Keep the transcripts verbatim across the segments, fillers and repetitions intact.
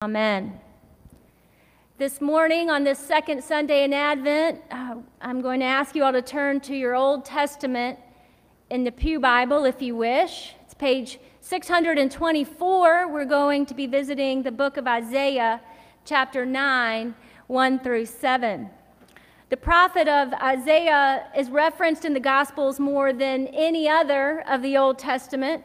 Amen. This morning, on this second Sunday in Advent, uh, I'm going to ask you all to turn to your Old Testament in the Pew Bible, if you wish. It's page six hundred twenty-four. We're going to be visiting the book of Isaiah, chapter nine, one through seven. The prophet of Isaiah is referenced in the Gospels more than any other of the Old Testament.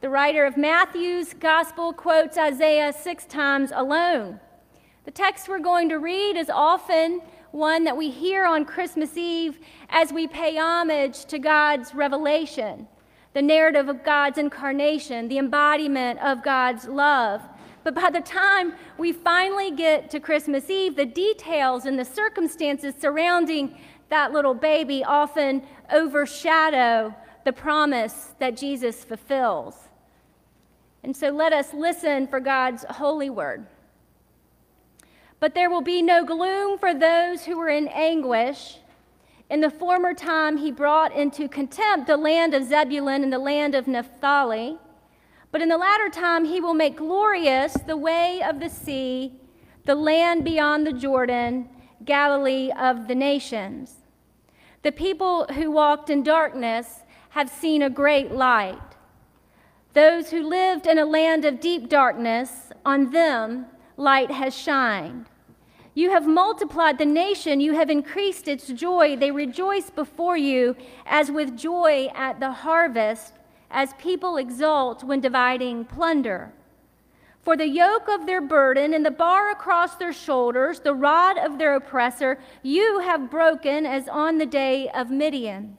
The writer of Matthew's Gospel quotes Isaiah six times alone. The text we're going to read is often one that we hear on Christmas Eve as we pay homage to God's revelation, the narrative of God's incarnation, the embodiment of God's love. But by the time we finally get to Christmas Eve, the details and the circumstances surrounding that little baby often overshadow the promise that Jesus fulfills. And so let us listen for God's holy word. But there will be no gloom for those who were in anguish. In the former time, he brought into contempt the land of Zebulun and the land of Naphtali. But in the latter time, he will make glorious the way of the sea, the land beyond the Jordan, Galilee of the nations. The people who walked in darkness have seen a great light. Those who lived in a land of deep darkness, on them light has shined. You have multiplied the nation, you have increased its joy. They rejoice before you as with joy at the harvest, as people exult when dividing plunder. For the yoke of their burden and the bar across their shoulders, the rod of their oppressor, you have broken as on the day of Midian.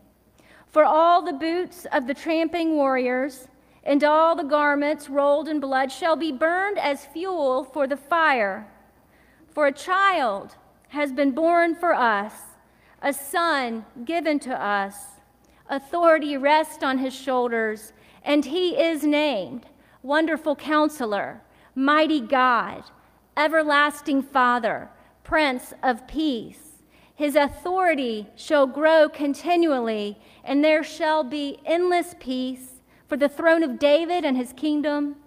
For all the boots of the tramping warriors and all the garments rolled in blood shall be burned as fuel for the fire. For a child has been born for us, a son given to us. Authority rests on his shoulders, and he is named Wonderful Counselor, Mighty God, Everlasting Father, Prince of Peace. His authority shall grow continually, and there shall be endless peace for the throne of David and his kingdom.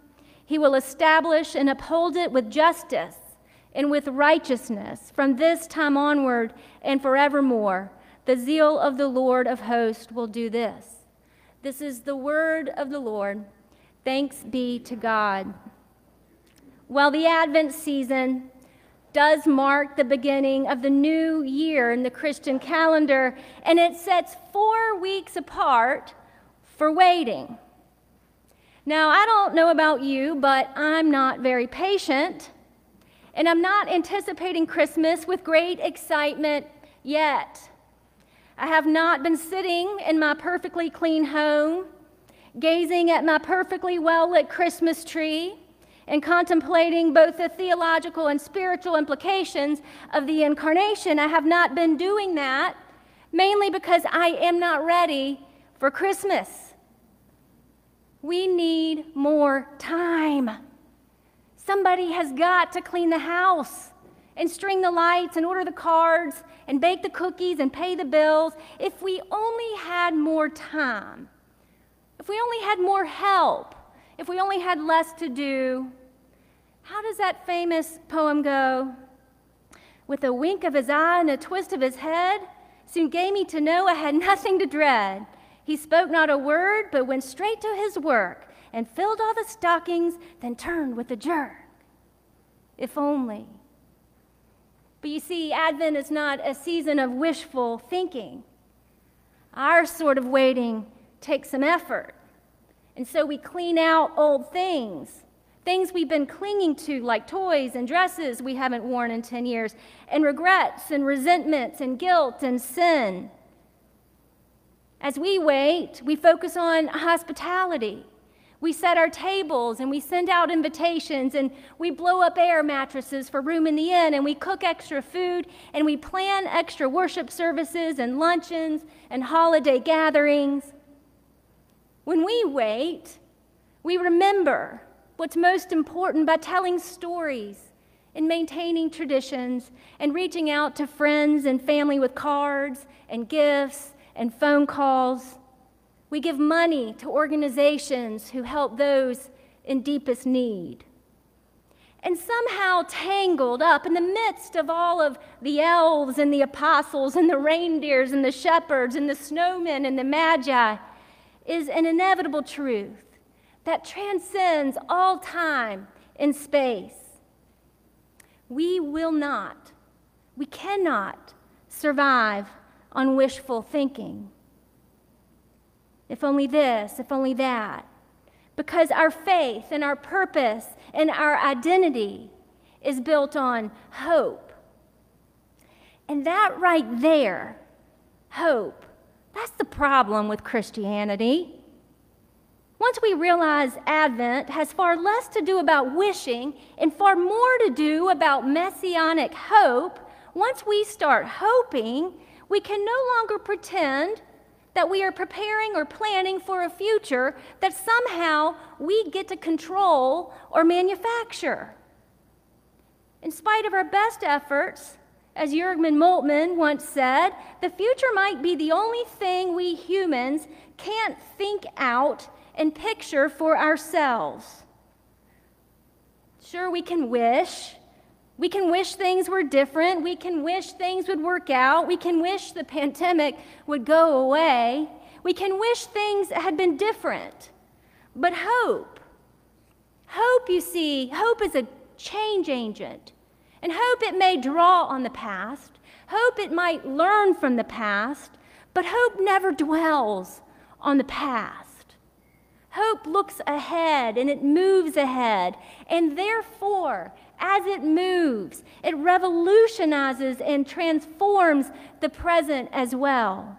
He will establish and uphold it with justice and with righteousness from this time onward and forevermore. The zeal of the Lord of hosts will do this. This is the word of the Lord. Thanks be to God. Well, the Advent season does mark the beginning of the new year in the Christian calendar, and it sets four weeks apart for waiting. Now, I don't know about you, but I'm not very patient, and I'm not anticipating Christmas with great excitement yet. I have not been sitting in my perfectly clean home, gazing at my perfectly well-lit Christmas tree, and contemplating both the theological and spiritual implications of the incarnation. I have not been doing that, mainly because I am not ready for Christmas. We need more time. Somebody has got to clean the house and string the lights and order the cards and bake the cookies and pay the bills. If we only had more time, if we only had more help, if we only had less to do. How does that famous poem go? With a wink of his eye and a twist of his head, soon gave me to know I had nothing to dread. He spoke not a word, but went straight to his work and filled all the stockings, then turned with a jerk. If only. But you see, Advent is not a season of wishful thinking. Our sort of waiting takes some effort. And so we clean out old things, things we've been clinging to, like toys and dresses we haven't worn in ten years, and regrets and resentments and guilt and sin. As we wait, we focus on hospitality. We set our tables and we send out invitations and we blow up air mattresses for room in the inn and we cook extra food and we plan extra worship services and luncheons and holiday gatherings. When we wait, we remember what's most important by telling stories and maintaining traditions and reaching out to friends and family with cards and gifts and phone calls. We give money to organizations who help those in deepest need. and somehow tangled up in the midst of all of the elves and the apostles and the reindeers and the shepherds and the snowmen and the magi is an inevitable truth that transcends all time and space. We will not, we cannot survive on wishful thinking. If only this, if only that. Because our faith and our purpose and our identity is built on hope. And that right there, hope, that's the problem with Christianity. Once we realize Advent has far less to do about wishing and far more to do about messianic hope, once we start hoping, we can no longer pretend that we are preparing or planning for a future that somehow we get to control or manufacture. In spite of our best efforts, as Jürgen Moltmann once said, the future might be the only thing we humans can't think out and picture for ourselves. Sure, we can wish. We can wish things were different. We can wish things would work out. We can wish the pandemic would go away. We can wish things had been different. But hope, hope, you see, hope is a change agent. And hope it may draw on the past. Hope it might learn from the past. But hope never dwells on the past. Hope looks ahead and it moves ahead. And therefore, as it moves, it revolutionizes and transforms the present as well.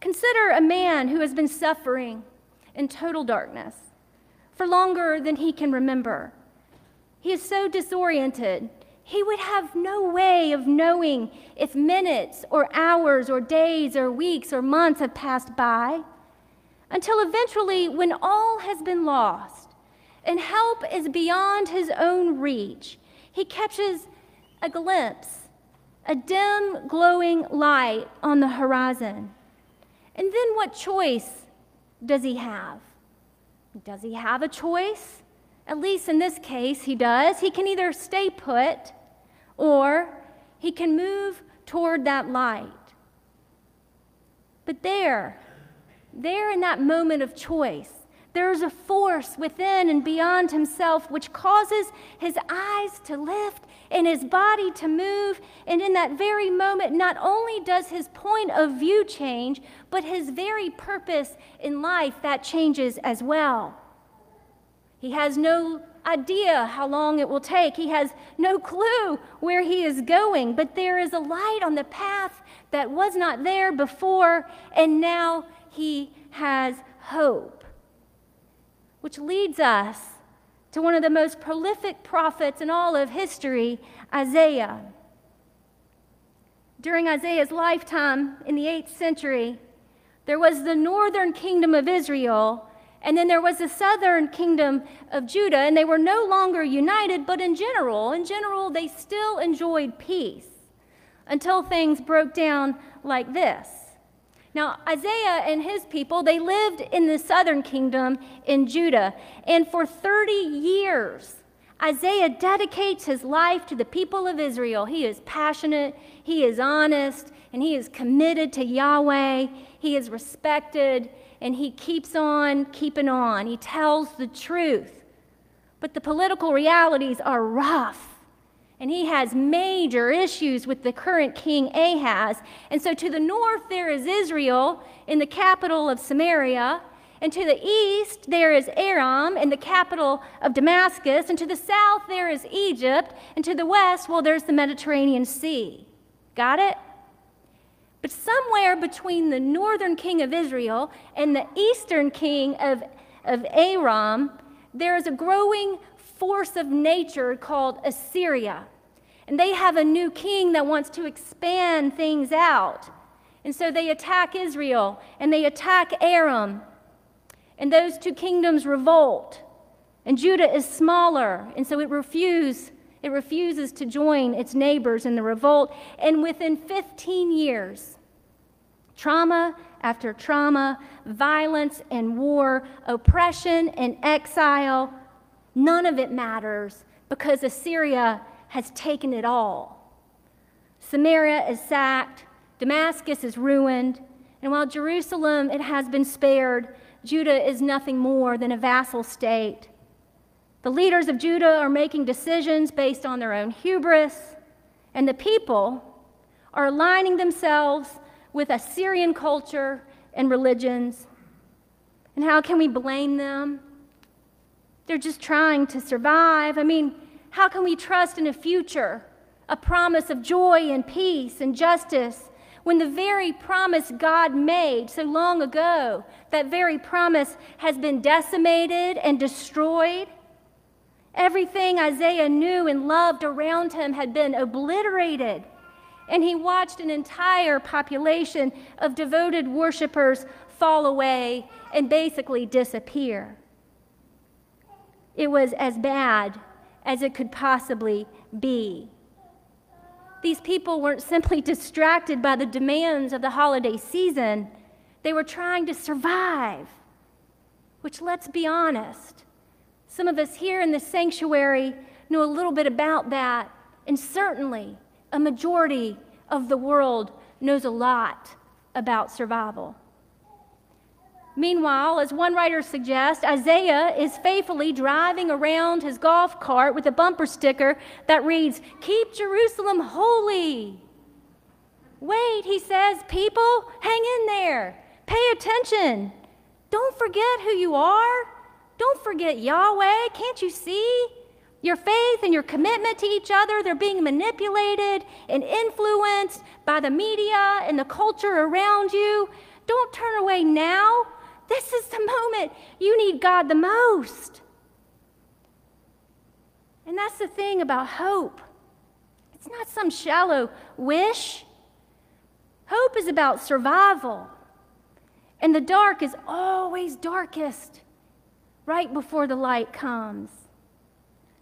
Consider a man who has been suffering in total darkness for longer than he can remember. He is so disoriented, he would have no way of knowing if minutes or hours or days or weeks or months have passed by, until eventually, when all has been lost, and help is beyond his own reach, he catches a glimpse, a dim, glowing light on the horizon. And then what choice does he have? Does he have a choice? At least in this case, he does. He can either stay put, or he can move toward that light. But there, there in that moment of choice, there is a force within and beyond himself which causes his eyes to lift and his body to move. And in that very moment, not only does his point of view change, but his very purpose in life, that changes as well. He has no idea how long it will take. He has no clue where he is going. But there is a light on the path that was not there before, and now he has hope. Which leads us to one of the most prolific prophets in all of history, Isaiah. During Isaiah's lifetime in the eighth century, there was the northern kingdom of Israel, and then there was the southern kingdom of Judah, and they were no longer united, but in general, in general, they still enjoyed peace until things broke down like this. Now, Isaiah and his people, they lived in the southern kingdom in Judah. And for thirty years, Isaiah dedicates his life to the people of Israel. He is passionate, he is honest, and he is committed to Yahweh. He is respected, and he keeps on keeping on. He tells the truth. But the political realities are rough. And he has major issues with the current king Ahaz. And so to the north, there is Israel in the capital of Samaria. And to the east, there is Aram in the capital of Damascus. And to the south, there is Egypt. And to the west, well, there's the Mediterranean Sea. Got it? But somewhere between the northern king of Israel and the eastern king of, of Aram, there is a growing force of nature called Assyria. And they have a new king that wants to expand things out. And so they attack Israel and they attack Aram. And those two kingdoms revolt. And Judah is smaller, and so it refuses, it refuses to join its neighbors in the revolt. And within fifteen years, trauma after trauma, violence and war, oppression and exile, none of it matters because Assyria has taken it all. Samaria is sacked, Damascus is ruined, and while Jerusalem, it has been spared, Judah is nothing more than a vassal state. The leaders of Judah are making decisions based on their own hubris, and the people are aligning themselves with Assyrian culture and religions. And how can we blame them? They're just trying to survive. I mean, how can we trust in a future, a promise of joy and peace and justice, when the very promise God made so long ago, that very promise has been decimated and destroyed? Everything Isaiah knew and loved around him had been obliterated, and he watched an entire population of devoted worshipers fall away and basically disappear. It was as bad as it could possibly be. These people weren't simply distracted by the demands of the holiday season. They were trying to survive, which, let's be honest, some of us here in the sanctuary know a little bit about that, and certainly a majority of the world knows a lot about survival. Meanwhile, as one writer suggests, Isaiah is faithfully driving around his golf cart with a bumper sticker that reads, "Keep Jerusalem holy." Wait, he says, people, hang in there. Pay attention. Don't forget who you are. Don't forget Yahweh. Can't you see? Your faith and your commitment to each other, they're being manipulated and influenced by the media and the culture around you. Don't turn away now. This is the moment you need God the most. And that's the thing about hope. It's not some shallow wish. Hope is about survival. And the dark is always darkest right before the light comes.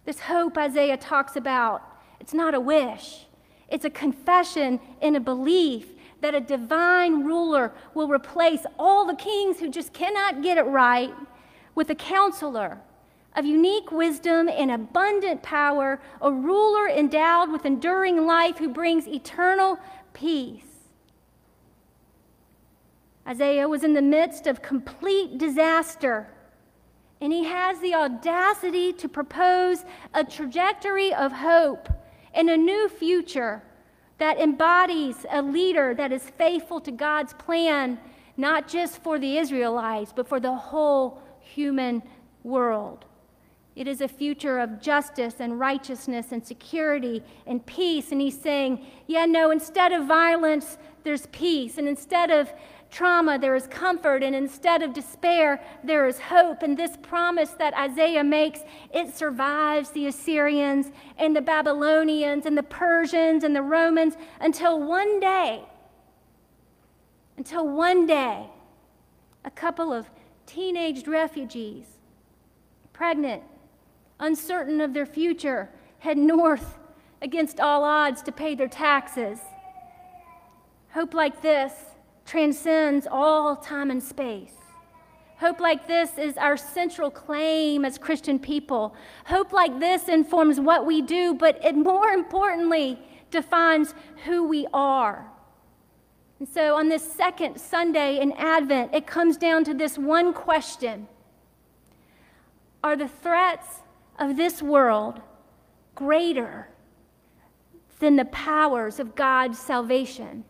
This hope Isaiah talks about, it's not a wish. It's a confession and a belief that a divine ruler will replace all the kings who just cannot get it right with a counselor of unique wisdom and abundant power, a ruler endowed with enduring life who brings eternal peace. Isaiah was in the midst of complete disaster, and he has the audacity to propose a trajectory of hope and a new future that embodies a leader that is faithful to God's plan, not just for the Israelites, but for the whole human world. It is a future of justice and righteousness and security and peace. And he's saying, yeah, no, instead of violence, there's peace. And instead of trauma, there is comfort, and instead of despair, there is hope. And this promise that Isaiah makes, it survives the Assyrians and the Babylonians and the Persians and the Romans until one day, until one day, a couple of teenaged refugees, pregnant, uncertain of their future, head north against all odds to pay their taxes. Hope like this transcends all time and space. Hope like this is our central claim as Christian people. Hope like this informs what we do, but it more importantly defines who we are. And so on this second Sunday in Advent, it comes down to this one question. Are the threats of this world greater than the powers of God's salvation?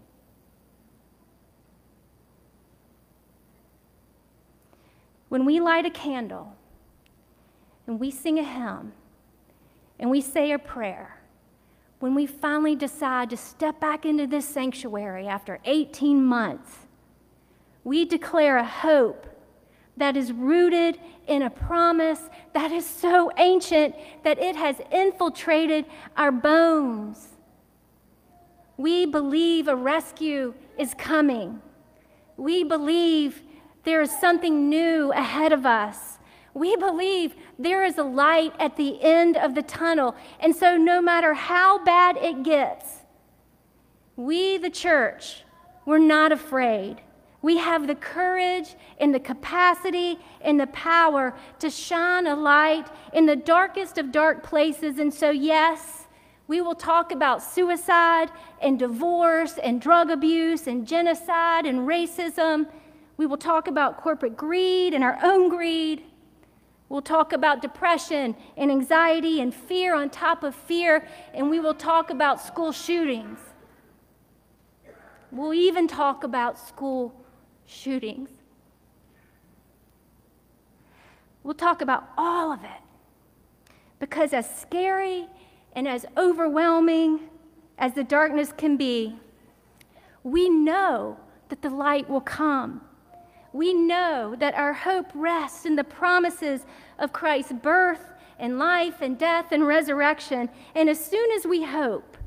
When we light a candle and we sing a hymn and we say a prayer, when we finally decide to step back into this sanctuary after eighteen months, we declare a hope that is rooted in a promise that is so ancient that it has infiltrated our bones. We believe a rescue is coming. We believe there is something new ahead of us. We believe there is a light at the end of the tunnel. And so no matter how bad it gets, we, the church, we're not afraid We have the courage and the capacity and the power to shine a light in the darkest of dark places. And so, yes, we will talk about suicide and divorce and drug abuse and genocide and racism. We will talk about corporate greed and our own greed. We'll talk about depression and anxiety and fear on top of fear. And we will talk about school shootings. We'll even talk about school shootings. We'll talk about all of it. Because as scary and as overwhelming as the darkness can be, we know that the light will come. We know that our hope rests in the promises of Christ's birth and life and death and resurrection. And as soon as we hope,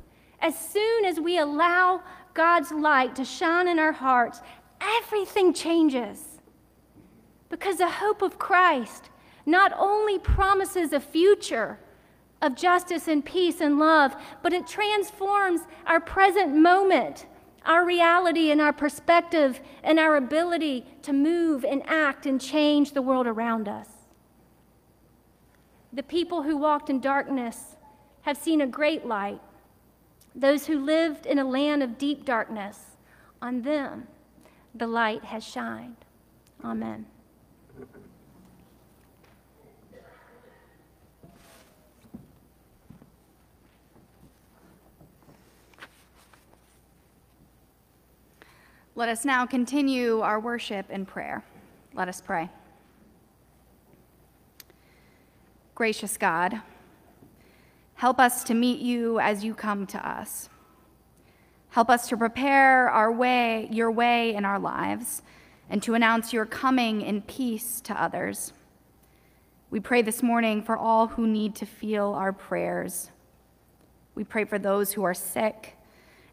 as soon as we allow God's light to shine in our hearts, everything changes. Because the hope of Christ not only promises a future of justice and peace and love, but it transforms our present moment, our reality and our perspective and our ability to move and act and change the world around us. The people who walked in darkness have seen a great light. Those who lived in a land of deep darkness, on them the light has shined. Amen. Let us now continue our worship in prayer. Let us pray. Gracious God, help us to meet you as you come to us. Help us to prepare our way, your way in our lives, and to announce your coming in peace to others. We pray this morning for all who need to feel our prayers. We pray for those who are sick,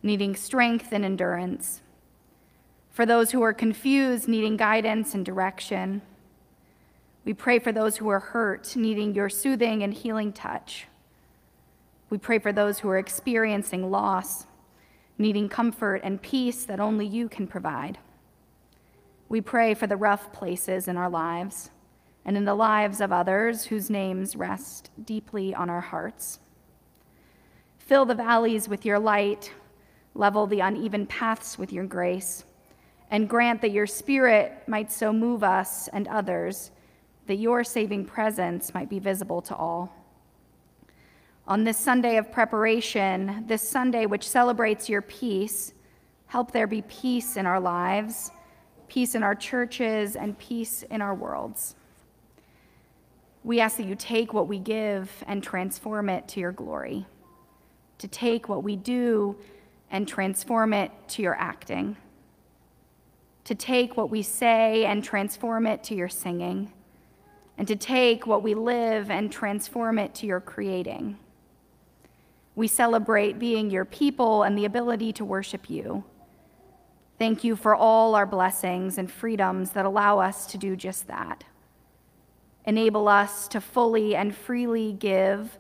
needing strength and endurance. For those who are confused, needing guidance and direction. We pray for those who are hurt, needing your soothing and healing touch. We pray for those who are experiencing loss, needing comfort and peace that only you can provide. We pray for the rough places in our lives and in the lives of others whose names rest deeply on our hearts. Fill the valleys with your light, level the uneven paths with your grace, and grant that your Spirit might so move us and others that your saving presence might be visible to all. On this Sunday of preparation, this Sunday which celebrates your peace, help there be peace in our lives, peace in our churches, and peace in our worlds. We ask that you take what we give and transform it to your glory, to take what we do and transform it to your acting, to take what we say and transform it to your singing, and to take what we live and transform it to your creating. We celebrate being your people and the ability to worship you. Thank you for all our blessings and freedoms that allow us to do just that. Enable us to fully and freely give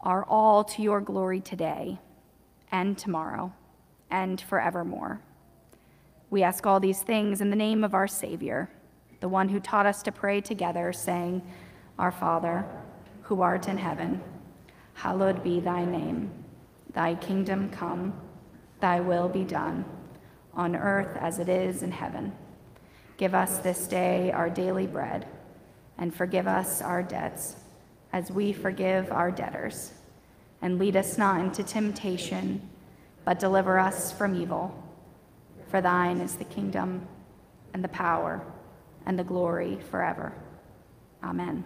our all to your glory today and tomorrow and forevermore. We ask all these things in the name of our Savior, the one who taught us to pray together, saying, Our Father, who art in heaven, hallowed be thy name. Thy kingdom come, thy will be done, on earth as it is in heaven. Give us this day our daily bread, and forgive us our debts, as we forgive our debtors. And lead us not into temptation, but deliver us from evil. For thine is the kingdom and the power and the glory forever. Amen.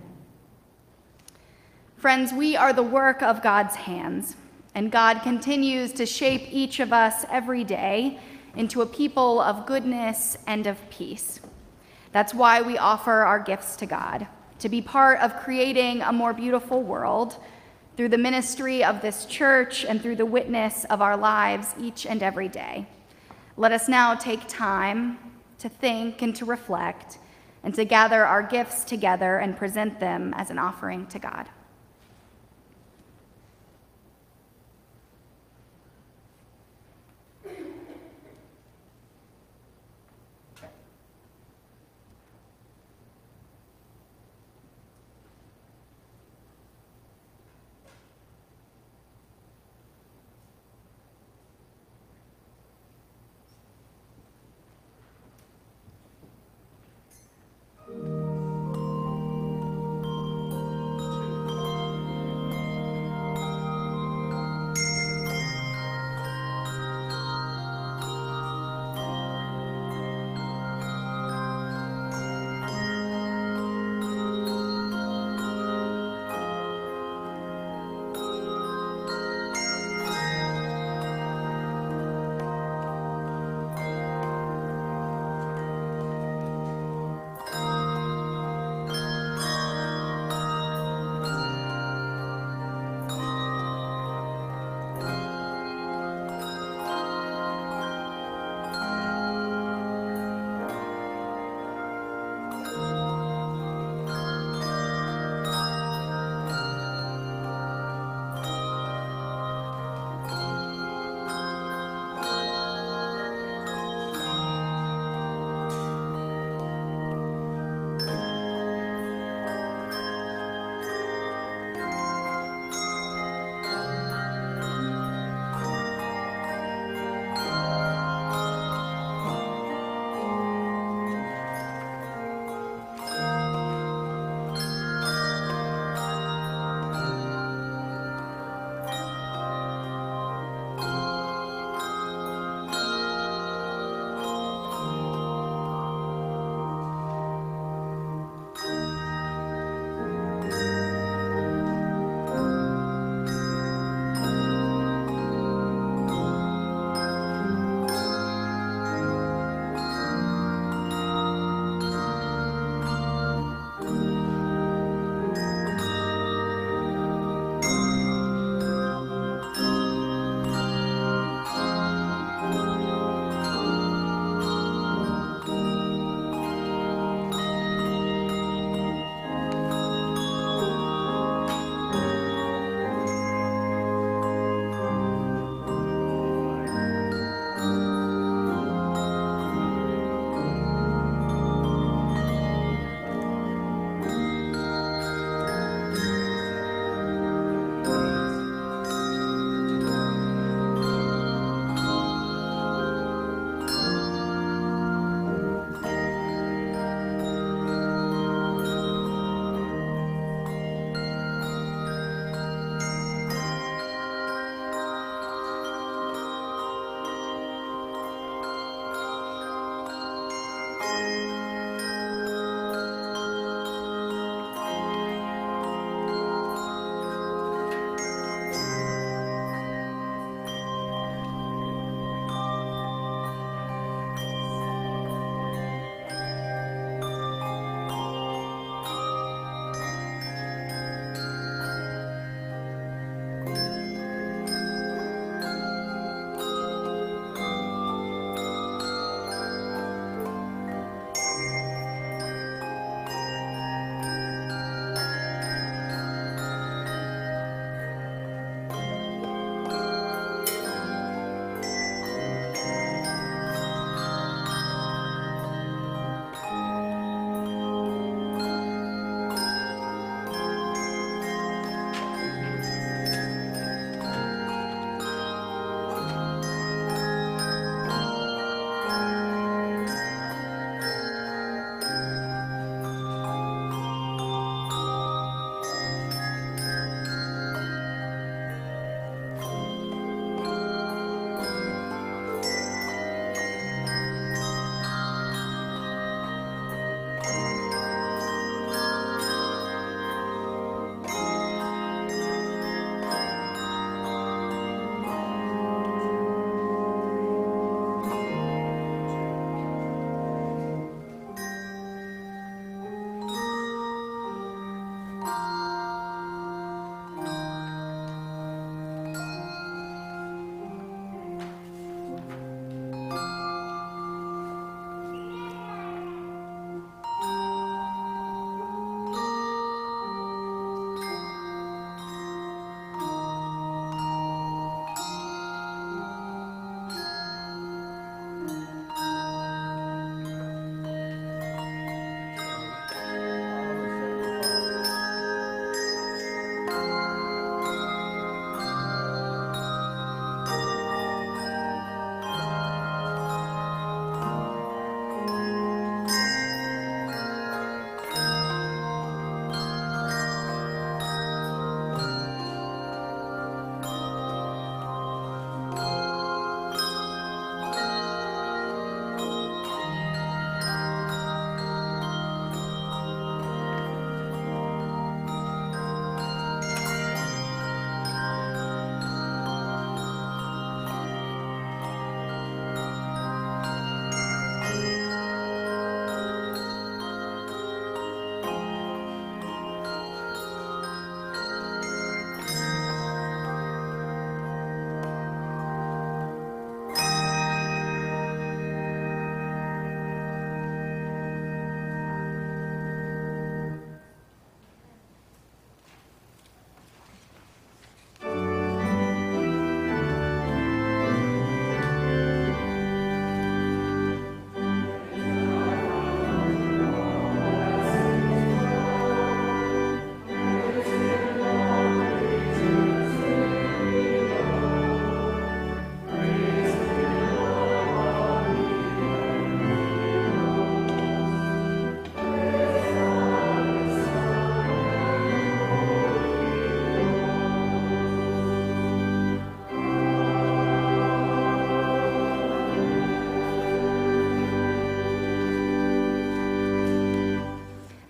Friends, we are the work of God's hands, and God continues to shape each of us every day into a people of goodness and of peace. That's why we offer our gifts to God, to be part of creating a more beautiful world through the ministry of this church and through the witness of our lives each and every day. Let us now take time to think and to reflect and to gather our gifts together and present them as an offering to God.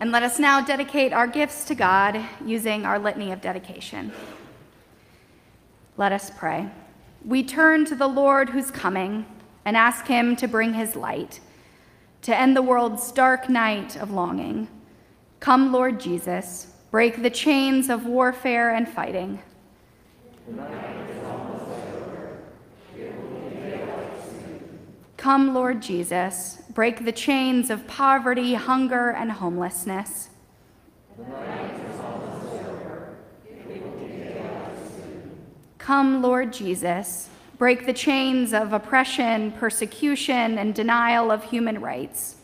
And let us now dedicate our gifts to God using our litany of dedication. Let us pray. We turn to the Lord who's coming and ask him to bring his light, to end the world's dark night of longing. Come, Lord Jesus, break the chains of warfare and fighting. Come, Lord Jesus, break the chains of poverty, hunger, and homelessness. The night is almost over. It will be daylight soon. Come, Lord Jesus, break the chains of oppression, persecution, and denial of human rights.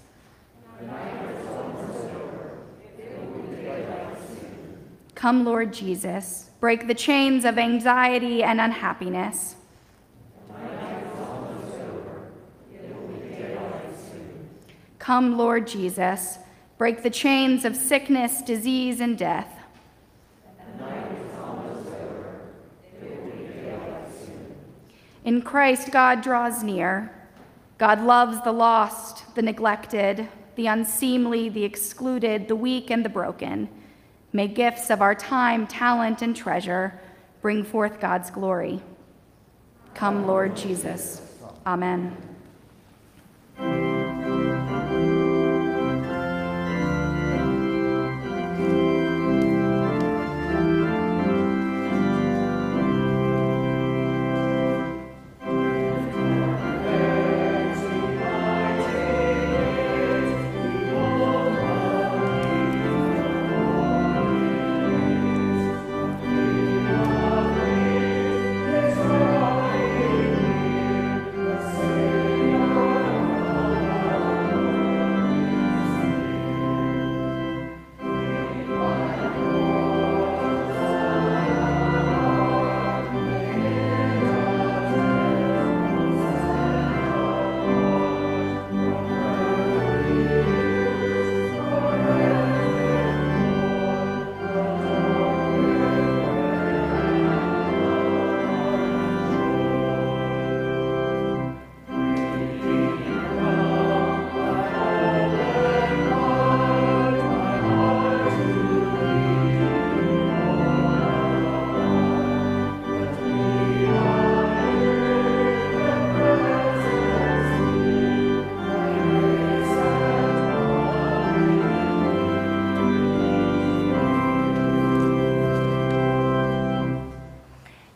The night is almost over. It will be daylight soon. Come, Lord Jesus, break the chains of anxiety and unhappiness. Come, Lord Jesus, break the chains of sickness, disease, and death. The night is almost over. It will be daylight soon. In Christ, God draws near. God loves the lost, the neglected, the unseemly, the excluded, the weak, and the broken. May gifts of our time, talent, and treasure bring forth God's glory. Come, Lord Jesus. Amen.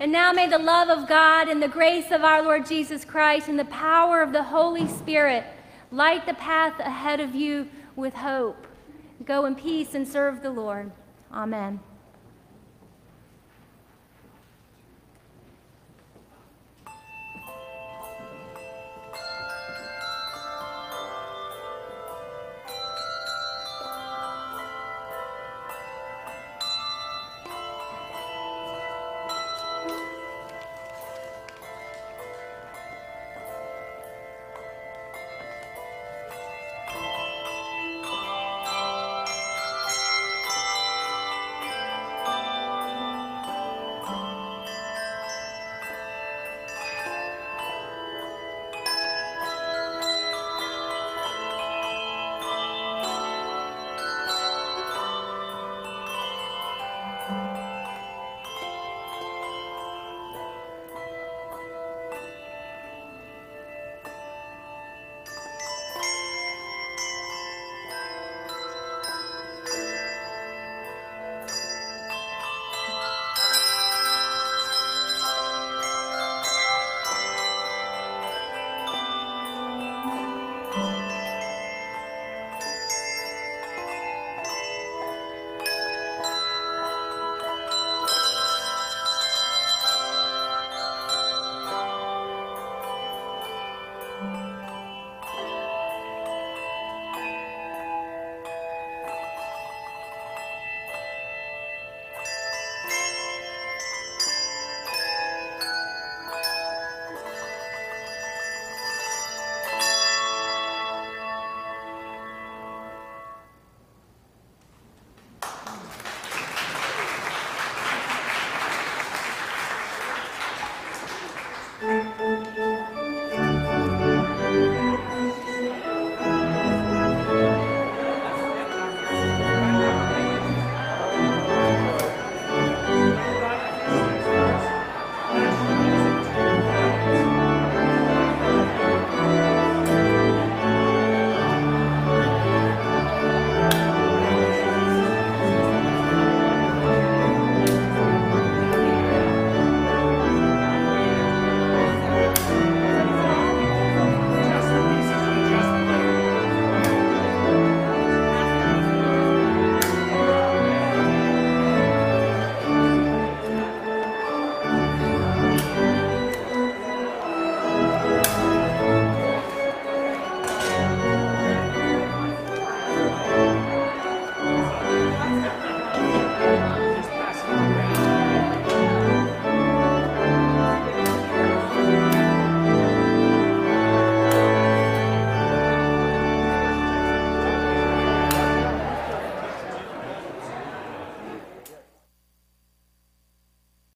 Now may the love of God and the grace of our Lord Jesus Christ and the power of the Holy Spirit light the path ahead of you with hope. Go in peace and serve the Lord. Amen.